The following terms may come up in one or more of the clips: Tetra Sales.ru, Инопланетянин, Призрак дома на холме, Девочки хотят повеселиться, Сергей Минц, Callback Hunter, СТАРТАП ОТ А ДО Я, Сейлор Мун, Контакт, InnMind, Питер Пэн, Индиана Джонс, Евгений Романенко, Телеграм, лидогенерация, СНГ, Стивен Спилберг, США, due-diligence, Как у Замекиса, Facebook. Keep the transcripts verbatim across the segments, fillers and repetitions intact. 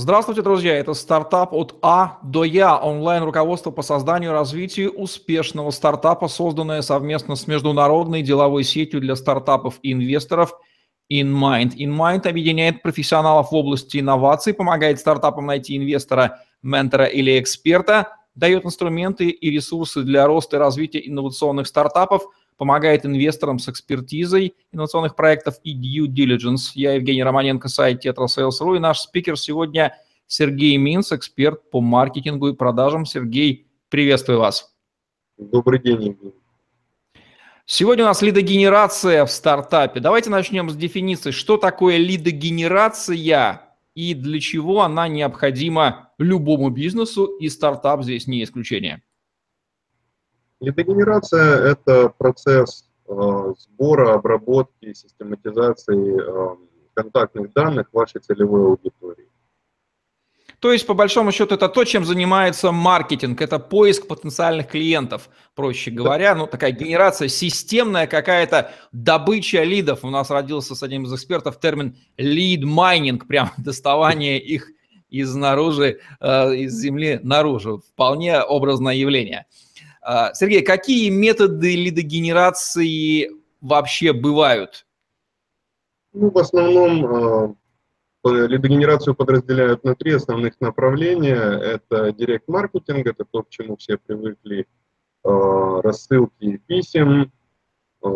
Здравствуйте, друзья! Это стартап от А до Я, онлайн-руководство по созданию и развитию успешного стартапа, созданное совместно с международной деловой сетью для стартапов и инвесторов InnMind. InnMind объединяет профессионалов в области инноваций, помогает стартапам найти инвестора, ментора или эксперта, дает инструменты и ресурсы для роста и развития инновационных стартапов, помогает инвесторам с экспертизой инновационных проектов и due diligence. Я Евгений Романенко, сайт Tetra Sales.ru, и наш спикер сегодня Сергей Минц, эксперт по маркетингу и продажам. Сергей, приветствую вас. Добрый день, Евгений. Сегодня у нас лидогенерация в стартапе. Давайте начнем с дефиниции. Что такое лидогенерация и для чего она необходима любому бизнесу, и стартап здесь не исключение? Лидогенерация – это процесс э, сбора, обработки, систематизации э, контактных данных вашей целевой аудитории. То есть, по большому счету, это то, чем занимается маркетинг, это поиск потенциальных клиентов, проще говоря. Да. Ну, такая генерация системная какая-то, добыча лидов. У нас родился с одним из экспертов термин лид-майнинг, прям доставание их изнаружи, э, из земли наружу. Вполне образное явление. Сергей, какие методы лидогенерации вообще бывают? Ну, в основном э, лидогенерацию подразделяют на три основных направления. Это директ-маркетинг, это то, к чему все привыкли, э, рассылки писем, э,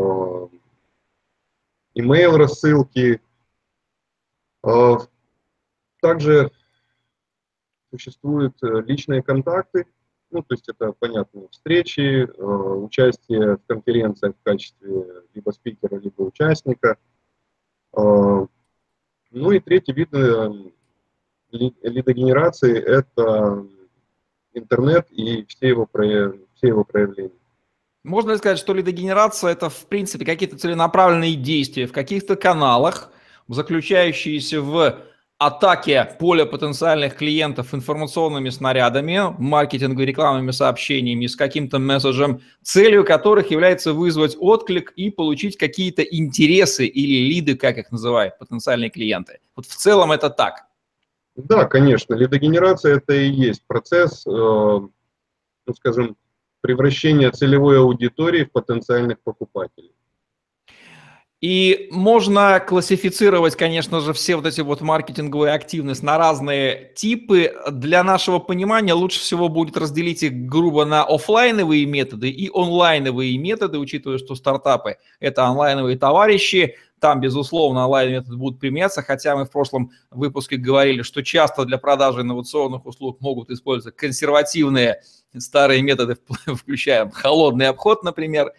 email-рассылки. Э, также существуют личные контакты. Ну, то есть это, понятно, встречи, э, участие в конференциях в качестве либо спикера, либо участника. Э, ну и третий вид э, лидогенерации – это интернет и все его, прояв... все его проявления. Можно ли сказать, что лидогенерация – это, в принципе, какие-то целенаправленные действия в каких-то каналах, заключающиеся в атаки поля потенциальных клиентов информационными снарядами, маркетинговыми, рекламными сообщениями с каким-то месседжем, целью которых является вызвать отклик и получить какие-то интересы или лиды, как их называют потенциальные клиенты? Вот в целом это так? Да, конечно. Лидогенерация – это и есть процесс, э, ну, скажем, превращения целевой аудитории в потенциальных покупателей. И можно классифицировать, конечно же, все вот эти вот маркетинговые активности на разные типы. Для нашего понимания лучше всего будет разделить их грубо на офлайновые методы и онлайновые методы, учитывая, что стартапы – это онлайновые товарищи. Там, безусловно, онлайн-методы будут применяться, хотя мы в прошлом выпуске говорили, что часто для продажи инновационных услуг могут использовать консервативные старые методы, включая холодный обход, например.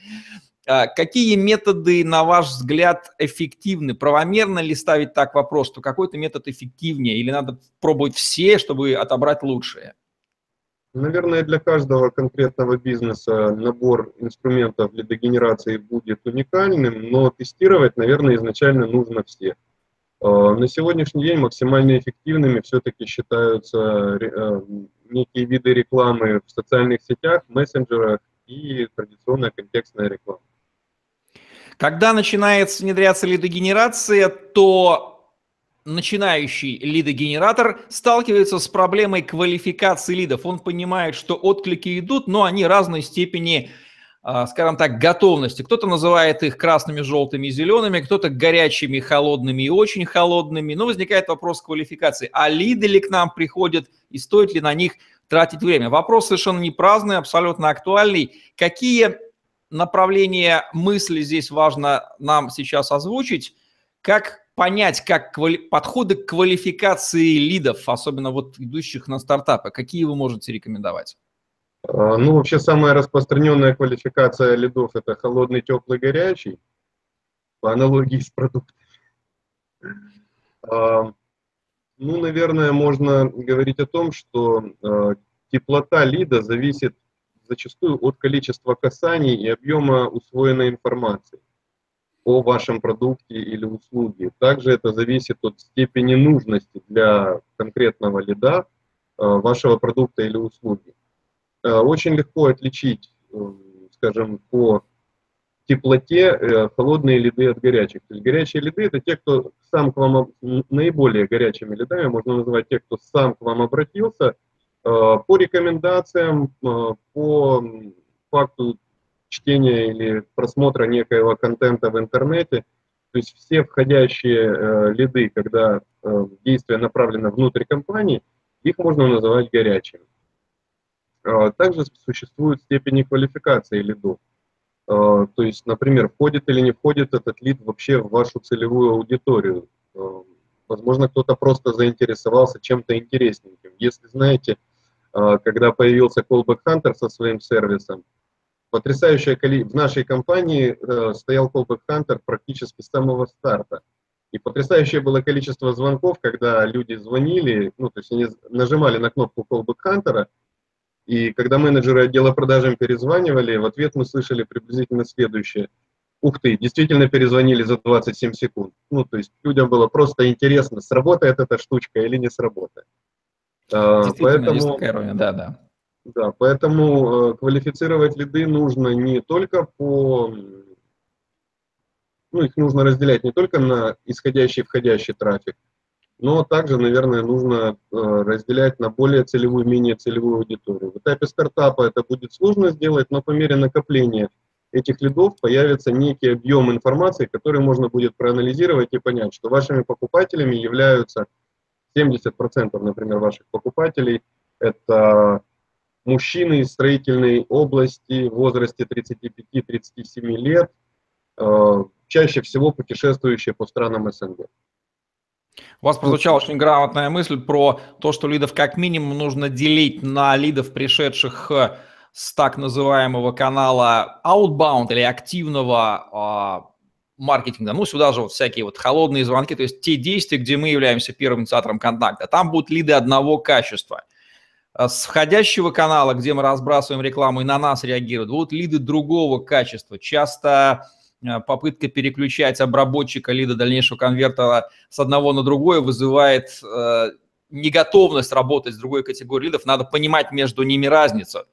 Какие методы, на ваш взгляд, эффективны? Правомерно ли ставить так вопрос, что какой-то метод эффективнее, или надо пробовать все, чтобы отобрать лучшие? Наверное, для каждого конкретного бизнеса набор инструментов лидогенерации будет уникальным, но тестировать, наверное, изначально нужно все. На сегодняшний день максимально эффективными все-таки считаются некие виды рекламы в социальных сетях, мессенджерах и традиционная контекстная реклама. Когда начинает внедряться лидогенерация, то начинающий лидогенератор сталкивается с проблемой квалификации лидов. Он понимает, что отклики идут, но они разной степени, скажем так, готовности. Кто-то называет их красными, желтыми, зелеными, кто-то горячими, холодными и очень холодными. Но возникает вопрос квалификации. А лиды ли к нам приходят и стоит ли на них тратить время? Вопрос совершенно не праздный, абсолютно актуальный. Какие направление мысли здесь важно нам сейчас озвучить, как понять, как квали... подходы к квалификации лидов, особенно вот идущих на стартапы, какие вы можете рекомендовать? Ну, вообще самая распространенная квалификация лидов – это холодный, теплый, горячий, по аналогии с продуктами. Ну, наверное, можно говорить о том, что теплота лида зависит зачастую от количества касаний и объема усвоенной информации о вашем продукте или услуге. Также это зависит от степени нужности для конкретного лида вашего продукта или услуги. Очень легко отличить, скажем, по теплоте холодные лиды от горячих. То есть горячие лиды – это те, кто сам к вам, наиболее горячими лидами можно назвать те, кто сам к вам обратился по рекомендациям, по факту чтения или просмотра некоего контента в интернете. То есть все входящие лиды, когда действие направлено внутрь компании, их можно называть горячими. Также существуют степени квалификации лидов. То есть, например, входит или не входит этот лид вообще в вашу целевую аудиторию. Возможно, кто-то просто заинтересовался чем-то интересненьким. Если знаете, когда появился Callback Hunter со своим сервисом, потрясающая количество в нашей компании стоял Callback Hunter практически с самого старта. И потрясающее было количество звонков, когда люди звонили, ну, то есть они нажимали на кнопку Callback Hunter, и когда менеджеры отдела продажам перезванивали, в ответ мы слышали приблизительно следующее. Ух ты, действительно перезвонили за двадцать семь секунд. Ну, то есть людям было просто интересно, сработает эта штучка или не сработает. Поэтому, есть такая роль, да, да. Да, поэтому квалифицировать лиды нужно не только по... Ну, их нужно разделять не только на исходящий и входящий трафик, но также, наверное, нужно разделять на более целевую, менее целевую аудиторию. В этапе стартапа это будет сложно сделать, но по мере накопления этих лидов появится некий объем информации, который можно будет проанализировать и понять, что вашими покупателями являются семьдесят процентов, например, ваших покупателей. Это мужчины из строительной области в возрасте тридцати пяти — тридцати семи лет, чаще всего путешествующие по странам СНГ. У вас прозвучала очень грамотная мысль про то, что лидов как минимум нужно делить на лидов, пришедших с так называемого канала outbound или активного э, маркетинга. Ну, сюда же вот всякие вот холодные звонки, то есть те действия, где мы являемся первым инициатором контакта. Там будут лиды одного качества. С входящего канала, где мы разбрасываем рекламу и на нас реагируют, будут лиды другого качества. Часто... попытка переключать обработчика лида дальнейшего конверта с одного на другое вызывает э, неготовность работать с другой категорией лидов. Надо понимать между ними разницу.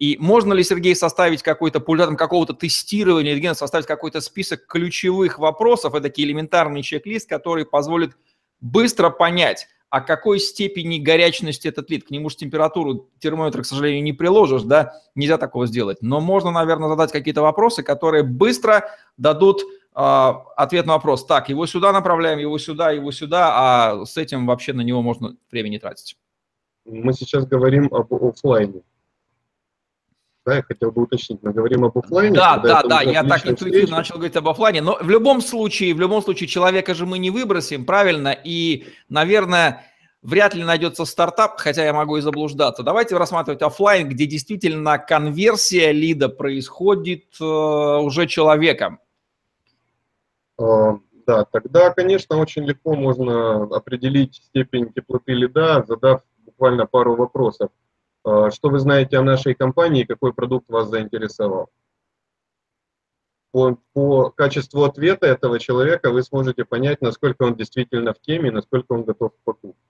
И можно ли, Сергей, составить какой-то, по результатам какого-то тестирования, Евгений, составить какой-то список ключевых вопросов, эдакий элементарный чек-лист, который позволит быстро понять, о какой степени горячности этот лид. К нему же температуру термометра, к сожалению, не приложишь, да, нельзя такого сделать. Но можно, наверное, задать какие-то вопросы, которые быстро дадут э, ответ на вопрос. Так, его сюда направляем, его сюда, его сюда, а с этим вообще на него можно время не тратить. Мы сейчас говорим об офлайне. Да, я хотел бы уточнить, мы говорим об офлайне. Да, да, да, я так интуитивно начал говорить об офлайне, но в любом случае, в любом случае человека же мы не выбросим, правильно, и, наверное, вряд ли найдется стартап, хотя я могу и заблуждаться. Давайте рассматривать офлайн, где действительно конверсия лида происходит э, уже человеком. Да, тогда, конечно, очень легко можно определить степень теплоты лида, задав буквально пару вопросов. Что вы знаете о нашей компании, какой продукт вас заинтересовал? По, по качеству ответа этого человека вы сможете понять, насколько он действительно в теме, насколько он готов к покупке.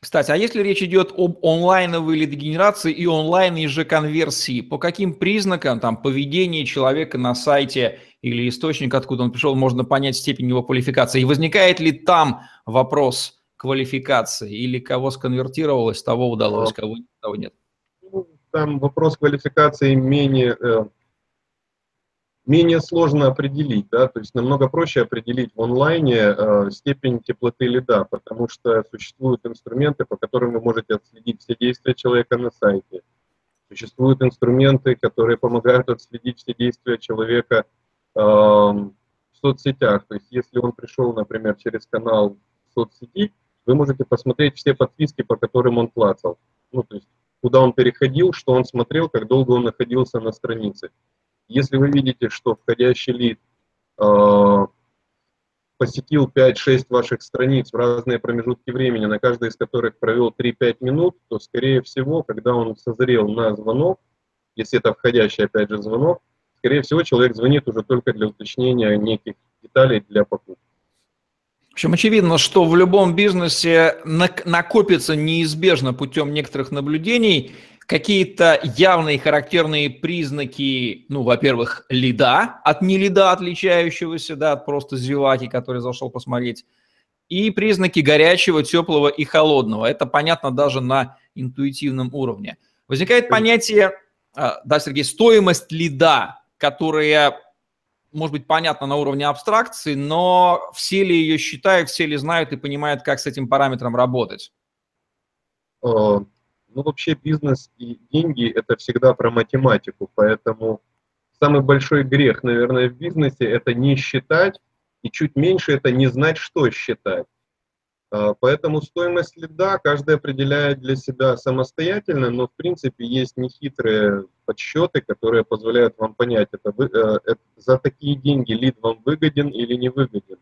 Кстати, а если речь идет об онлайновой лидогенерации и онлайн же конверсии, по каким признакам там, поведения человека на сайте или источник, откуда он пришел, можно понять степень его квалификации? И возникает ли там вопрос квалификации или кого сконвертировалось, того удалось, кого нет, того нет? Там вопрос квалификации менее, э, менее сложно определить, да, то есть намного проще определить в онлайне э, степень теплоты лида, потому что существуют инструменты, по которым вы можете отследить все действия человека на сайте. Существуют инструменты, которые помогают отследить все действия человека э, в соцсетях. То есть если он пришел, например, через канал соцсети, вы можете посмотреть все подписки, по которым он клацал. Ну, то есть куда он переходил, что он смотрел, как долго он находился на странице. Если вы видите, что входящий лид э, посетил пять-шесть ваших страниц в разные промежутки времени, на каждой из которых провел три-пять минут, то, скорее всего, когда он созрел на звонок, если это входящий, опять же, звонок, скорее всего, человек звонит уже только для уточнения неких деталей для покупки. В общем, очевидно, что в любом бизнесе накопится неизбежно путем некоторых наблюдений какие-то явные характерные признаки, ну, во-первых, лида, от не лида отличающегося, да, от просто зеваки, который зашел посмотреть, и признаки горячего, теплого и холодного. Это понятно даже на интуитивном уровне. Возникает понятие, да, Сергей, стоимость лида, которая, может быть, понятна на уровне абстракции, но все ли ее считают, все ли знают и понимают, как с этим параметром работать? Ну, вообще бизнес и деньги – это всегда про математику, поэтому самый большой грех, наверное, в бизнесе – это не считать, и чуть меньше – это не знать, что считать. Поэтому стоимость лида каждый определяет для себя самостоятельно, но в принципе есть нехитрые подсчеты, которые позволяют вам понять, это вы, это, за такие деньги лид вам выгоден или не выгоден.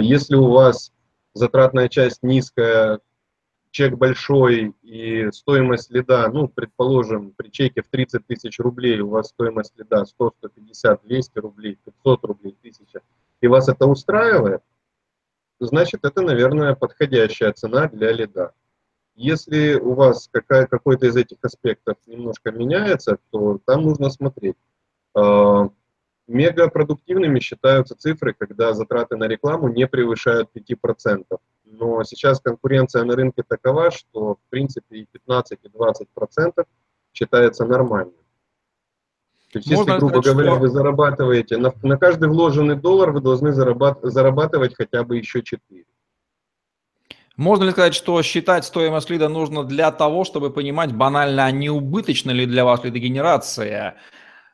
Если у вас затратная часть низкая, чек большой и стоимость лида, ну, предположим, при чеке в тридцать тысяч рублей у вас стоимость лида сто, сто пятьдесят, двести рублей, пятьсот рублей, тысяча, и вас это устраивает, значит, это, наверное, подходящая цена для лида. Если у вас какой-то из этих аспектов немножко меняется, то там нужно смотреть. Мегапродуктивными считаются цифры, когда затраты на рекламу не превышают пяти процентов. Но сейчас конкуренция на рынке такова, что, в принципе, и пятнадцать, и двадцать процентов считается нормальным. То есть, можно, если, грубо сказать, говоря, что... вы зарабатываете, на, на каждый вложенный доллар вы должны зарабат, зарабатывать хотя бы еще четыре. Можно ли сказать, что считать стоимость лида нужно для того, чтобы понимать банально, не убыточна ли для вас лидогенерация,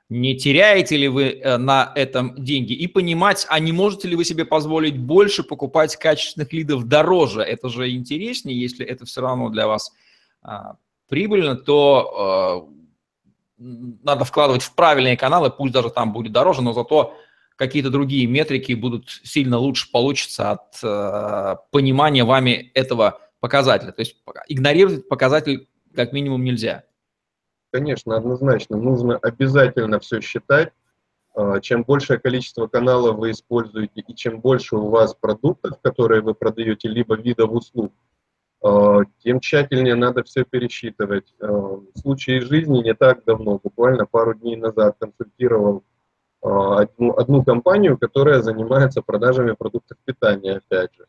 не теряете ли вы на этом деньги, и понимать, а не можете ли вы себе позволить больше покупать качественных лидов дороже. Это же интереснее, если это все равно для вас а, прибыльно, то... А, надо вкладывать в правильные каналы, пусть даже там будет дороже, но зато какие-то другие метрики будут сильно лучше получиться от э, понимания вами этого показателя. То есть игнорировать показатель как минимум нельзя. Конечно, однозначно. Нужно обязательно все считать. Чем большее количество каналов вы используете и чем больше у вас продуктов, которые вы продаете, либо видов услуг, тем тщательнее надо все пересчитывать. Случай из жизни не так давно, буквально пару дней назад, консультировал одну, одну компанию, которая занимается продажами продуктов питания, опять же.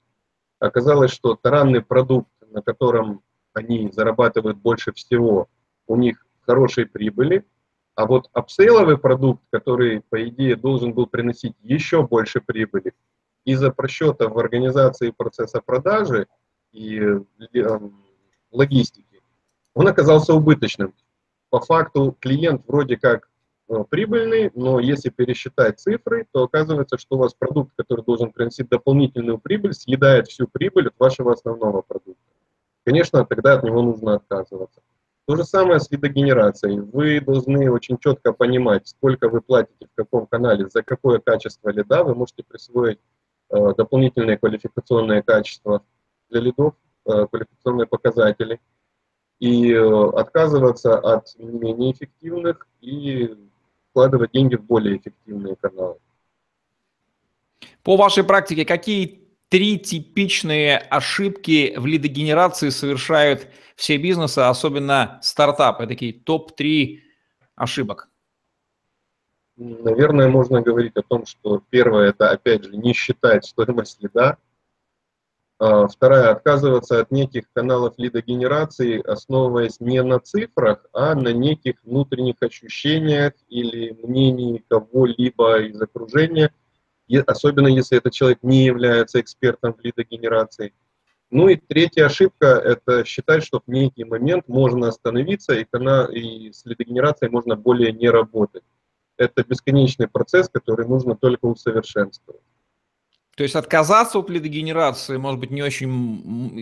Оказалось, что таранный продукт, на котором они зарабатывают больше всего, у них хорошие прибыли, а вот апсейловый продукт, который, по идее, должен был приносить еще больше прибыли, из-за просчета в организации процесса продажи и логистики, он оказался убыточным. По факту клиент вроде как прибыльный, но если пересчитать цифры, то оказывается, что у вас продукт, который должен приносить дополнительную прибыль, съедает всю прибыль от вашего основного продукта. Конечно, тогда от него нужно отказываться. То же самое с лидогенерацией. Вы должны очень четко понимать, сколько вы платите, в каком канале, за какое качество лида вы можете присвоить дополнительные квалификационные качества для лидов, квалификационные показатели, и отказываться от менее эффективных и вкладывать деньги в более эффективные каналы. По вашей практике, какие три типичные ошибки в лидогенерации совершают все бизнесы, особенно стартапы? Такие топ три ошибок. Наверное, можно говорить о том, что первое – это, опять же, не считать стоимость лида. Вторая – отказываться от неких каналов лидогенерации, основываясь не на цифрах, а на неких внутренних ощущениях или мнении кого-либо из окружения, особенно если этот человек не является экспертом в лидогенерации. Ну и третья ошибка – это считать, что в некий момент можно остановиться, и, канал, и с лидогенерацией можно более не работать. Это бесконечный процесс, который нужно только усовершенствовать. То есть отказаться от лидогенерации может быть не очень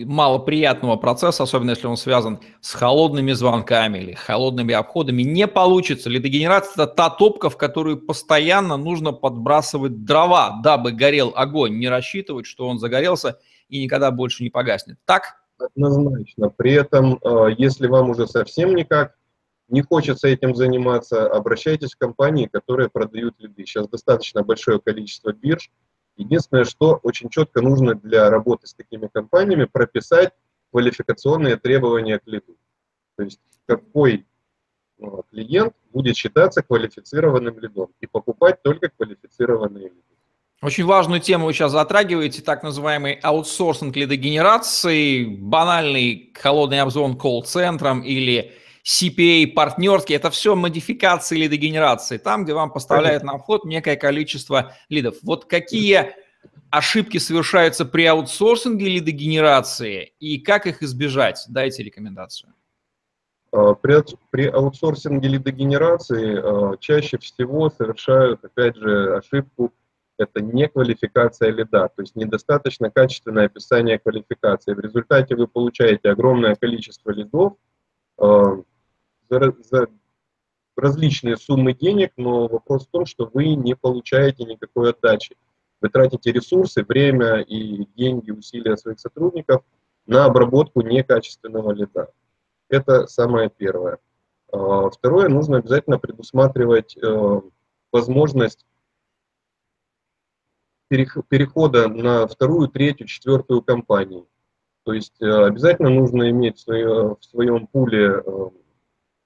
малоприятного процесса, особенно если он связан с холодными звонками или холодными обходами. Не получится. Лидогенерация – это та топка, в которую постоянно нужно подбрасывать дрова, дабы горел огонь, не рассчитывать, что он загорелся и никогда больше не погаснет. Так? Однозначно. При этом, если вам уже совсем никак не хочется этим заниматься, обращайтесь в компании, которые продают лиды. Сейчас достаточно большое количество бирж. Единственное, что очень четко нужно для работы с такими компаниями, прописать квалификационные требования к лиду. То есть какой клиент будет считаться квалифицированным лидом и покупать только квалифицированные лиды. Очень важную тему вы сейчас затрагиваете, так называемый аутсорсинг лидогенерации, банальный холодный обзвон колл-центром или си пи эй, партнерский. Это все модификации лидогенерации, там, где вам поставляют на вход некое количество лидов. Вот какие ошибки совершаются при аутсорсинге лидогенерации и как их избежать? Дайте рекомендацию. При, при аутсорсинге лидогенерации э, чаще всего совершают, опять же, ошибку, это не квалификация лида, то есть недостаточно качественное описание квалификации. В результате вы получаете огромное количество лидов э, за, за различные суммы денег, но вопрос в том, что вы не получаете никакой отдачи. Вы тратите ресурсы, время и деньги, усилия своих сотрудников на обработку некачественного лида. Это самое первое. Второе, нужно обязательно предусматривать возможность перехода на вторую, третью, четвертую компанию. То есть обязательно нужно иметь в своем пуле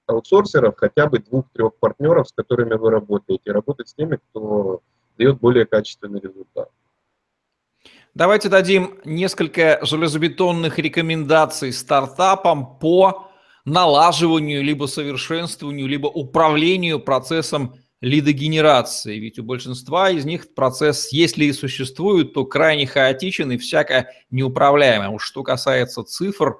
аутсорсеров хотя бы двух-трех партнеров, с которыми вы работаете, работать с теми, кто дает более качественный результат. Давайте дадим несколько железобетонных рекомендаций стартапам по налаживанию, либо совершенствованию, либо управлению процессом лидогенерации. Ведь у большинства из них процесс, если и существует, то крайне хаотичен и всяко неуправляемый. А уж что касается цифр,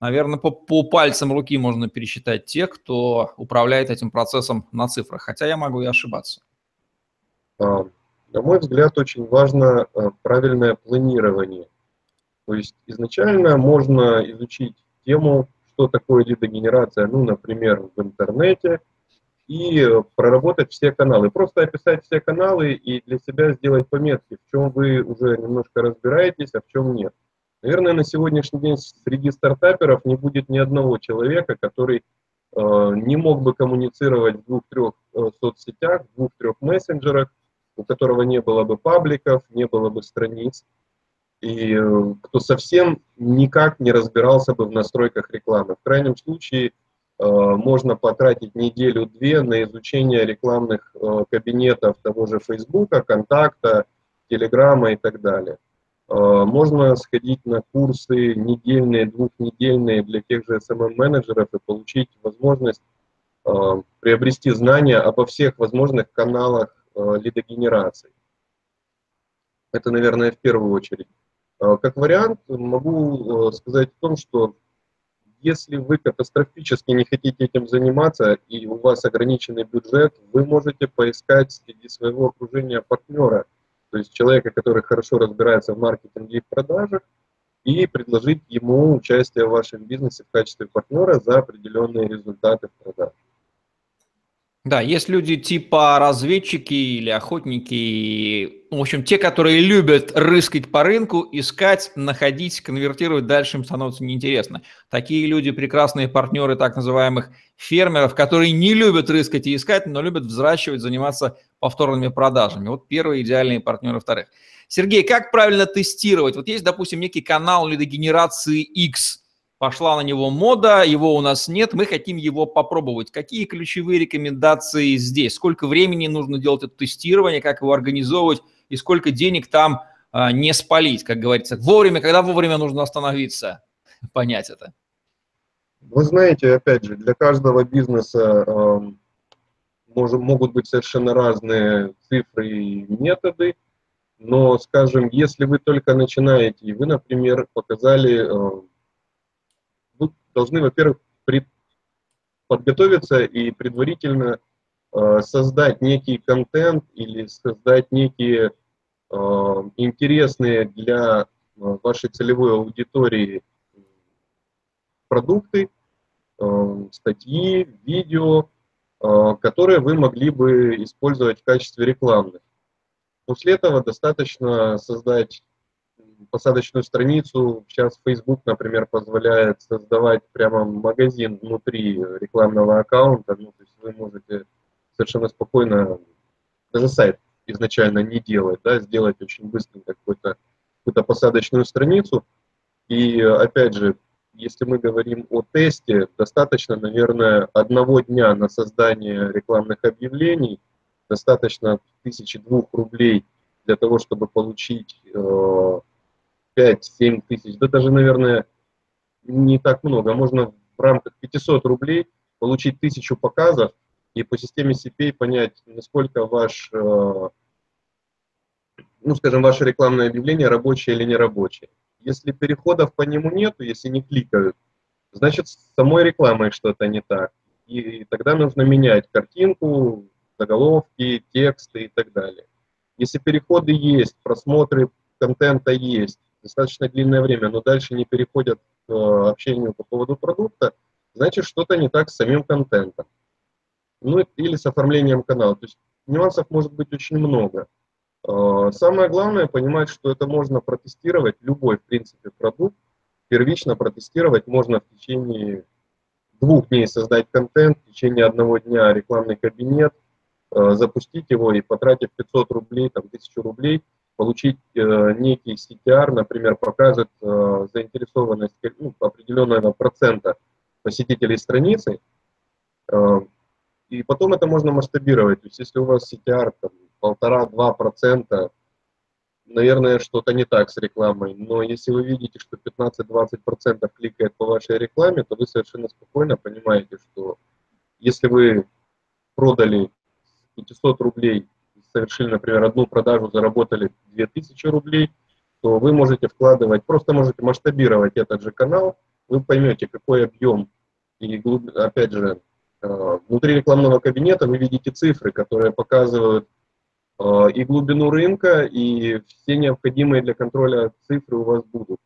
наверное, по, по пальцам руки можно пересчитать тех, кто управляет этим процессом на цифрах. Хотя я могу и ошибаться. А, на мой взгляд, очень важно а, правильное планирование. То есть изначально можно изучить тему, что такое лидогенерация, ну, например, в интернете, и проработать все каналы. Просто описать все каналы и для себя сделать пометки, в чем вы уже немножко разбираетесь, а в чем нет. Наверное, на сегодняшний день среди стартаперов не будет ни одного человека, который э, не мог бы коммуницировать в двух-трех э, соцсетях, в двух-трех мессенджерах, у которого не было бы пабликов, не было бы страниц, и кто совсем никак не разбирался бы в настройках рекламы. В крайнем случае э, можно потратить неделю-две на изучение рекламных э, кабинетов того же Фейсбука, Контакта, Телеграма и так далее. Э, можно сходить на курсы недельные, двухнедельные для тех же эс эм эм-менеджеров и получить возможность э, приобрести знания обо всех возможных каналах э, лидогенерации. Это, наверное, в первую очередь. Как вариант, могу сказать о том, что если вы катастрофически не хотите этим заниматься и у вас ограниченный бюджет, вы можете поискать среди своего окружения партнера, то есть человека, который хорошо разбирается в маркетинге и в продажах, и предложить ему участие в вашем бизнесе в качестве партнера за определенные результаты в продажах. Да, есть люди типа разведчики или охотники, в общем, те, которые любят рыскать по рынку, искать, находить, конвертировать, дальше им становится неинтересно. Такие люди прекрасные партнеры так называемых фермеров, которые не любят рыскать и искать, но любят взращивать, заниматься повторными продажами. Вот первые идеальные партнеры вторых. Сергей, как правильно тестировать? Вот есть, допустим, некий канал лидогенерации X. Пошла на него мода, его у нас нет, мы хотим его попробовать. Какие ключевые рекомендации здесь? Сколько времени нужно делать это тестирование, как его организовывать и сколько денег там а, не спалить, как говорится. Вовремя, когда вовремя нужно остановиться, понять это. Вы знаете, опять же, для каждого бизнеса э, может, могут быть совершенно разные цифры и методы, но, скажем, если вы только начинаете, и вы, например, показали... Э, должны, во-первых, подготовиться и предварительно э, создать некий контент или создать некие э, интересные для вашей целевой аудитории продукты, э, статьи, видео, э, которые вы могли бы использовать в качестве рекламы. После этого достаточно создать посадочную страницу. Сейчас Facebook, например, позволяет создавать прямо магазин внутри рекламного аккаунта. Ну, то есть вы можете совершенно спокойно, даже сайт изначально не делать, да, сделать очень быстренько какую-то какую-то посадочную страницу. И опять же, если мы говорим о тесте, достаточно, наверное, одного дня на создание рекламных объявлений, достаточно тысячи двух рублей для того, чтобы получить э, пять-семь тысяч, да даже, наверное, не так много, можно в рамках пятисот рублей получить тысячу показов и по системе си пи ай понять, насколько ваш, э, ну, скажем, ваше рекламное объявление рабочее или нерабочее. Если переходов по нему нету, если не кликают, значит, с самой рекламой что-то не так. И тогда нужно менять картинку, заголовки, тексты и так далее. Если переходы есть, просмотры контента есть, достаточно длинное время, но дальше не переходят к общению по поводу продукта, значит, что-то не так с самим контентом. Ну или с оформлением канала. То есть нюансов может быть очень много. Самое главное понимать, что это можно протестировать, любой, в принципе, продукт. Первично протестировать можно в течение двух дней создать контент, в течение одного дня рекламный кабинет, запустить его и, потратив пятьсот рублей, там, тысячу рублей, получить э, некий си ти ар, например, покажет э, заинтересованность, ну, определенного процента посетителей страницы, э, и потом это можно масштабировать. То есть если у вас си ти ар полтора-два процента, наверное, что-то не так с рекламой, но если вы видите, что пятнадцать-двадцать процентов кликает по вашей рекламе, то вы совершенно спокойно понимаете, что если вы продали пятьсот рублей, совершили, например, одну продажу, заработали две тысячи рублей, то вы можете вкладывать, просто можете масштабировать этот же канал, вы поймете, какой объем, и, опять же, внутри рекламного кабинета вы видите цифры, которые показывают и глубину рынка, и все необходимые для контроля цифры у вас будут.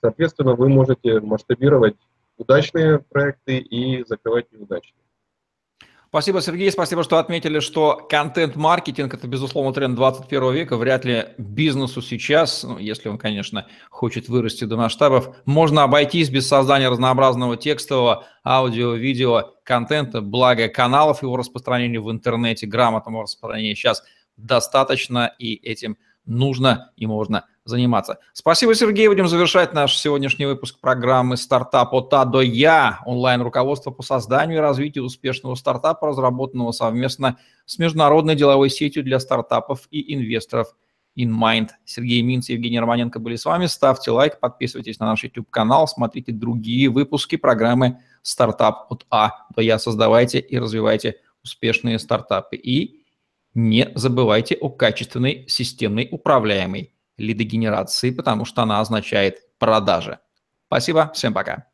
Соответственно, вы можете масштабировать удачные проекты и закрывать неудачные. Спасибо, Сергей, спасибо, что отметили, что контент-маркетинг – это, безусловно, тренд двадцать первого века. Вряд ли бизнесу сейчас, ну, если он, конечно, хочет вырасти до масштабов, можно обойтись без создания разнообразного текстового, аудио, видео, контента, благо каналов его распространения в интернете, грамотного распространения сейчас достаточно, и этим нужно и можно заниматься. Спасибо, Сергей. Будем завершать наш сегодняшний выпуск программы «Стартап от А до Я». Онлайн-руководство по созданию и развитию успешного стартапа, разработанного совместно с международной деловой сетью для стартапов и инвесторов InnMind. Сергей Минц и Евгений Романенко были с вами. Ставьте лайк, подписывайтесь на наш YouTube-канал, смотрите другие выпуски программы «Стартап от А до Я». Создавайте и развивайте успешные стартапы. И не забывайте о качественной, системной, управляемой лидогенерации, потому что она означает продажи. Спасибо, всем пока.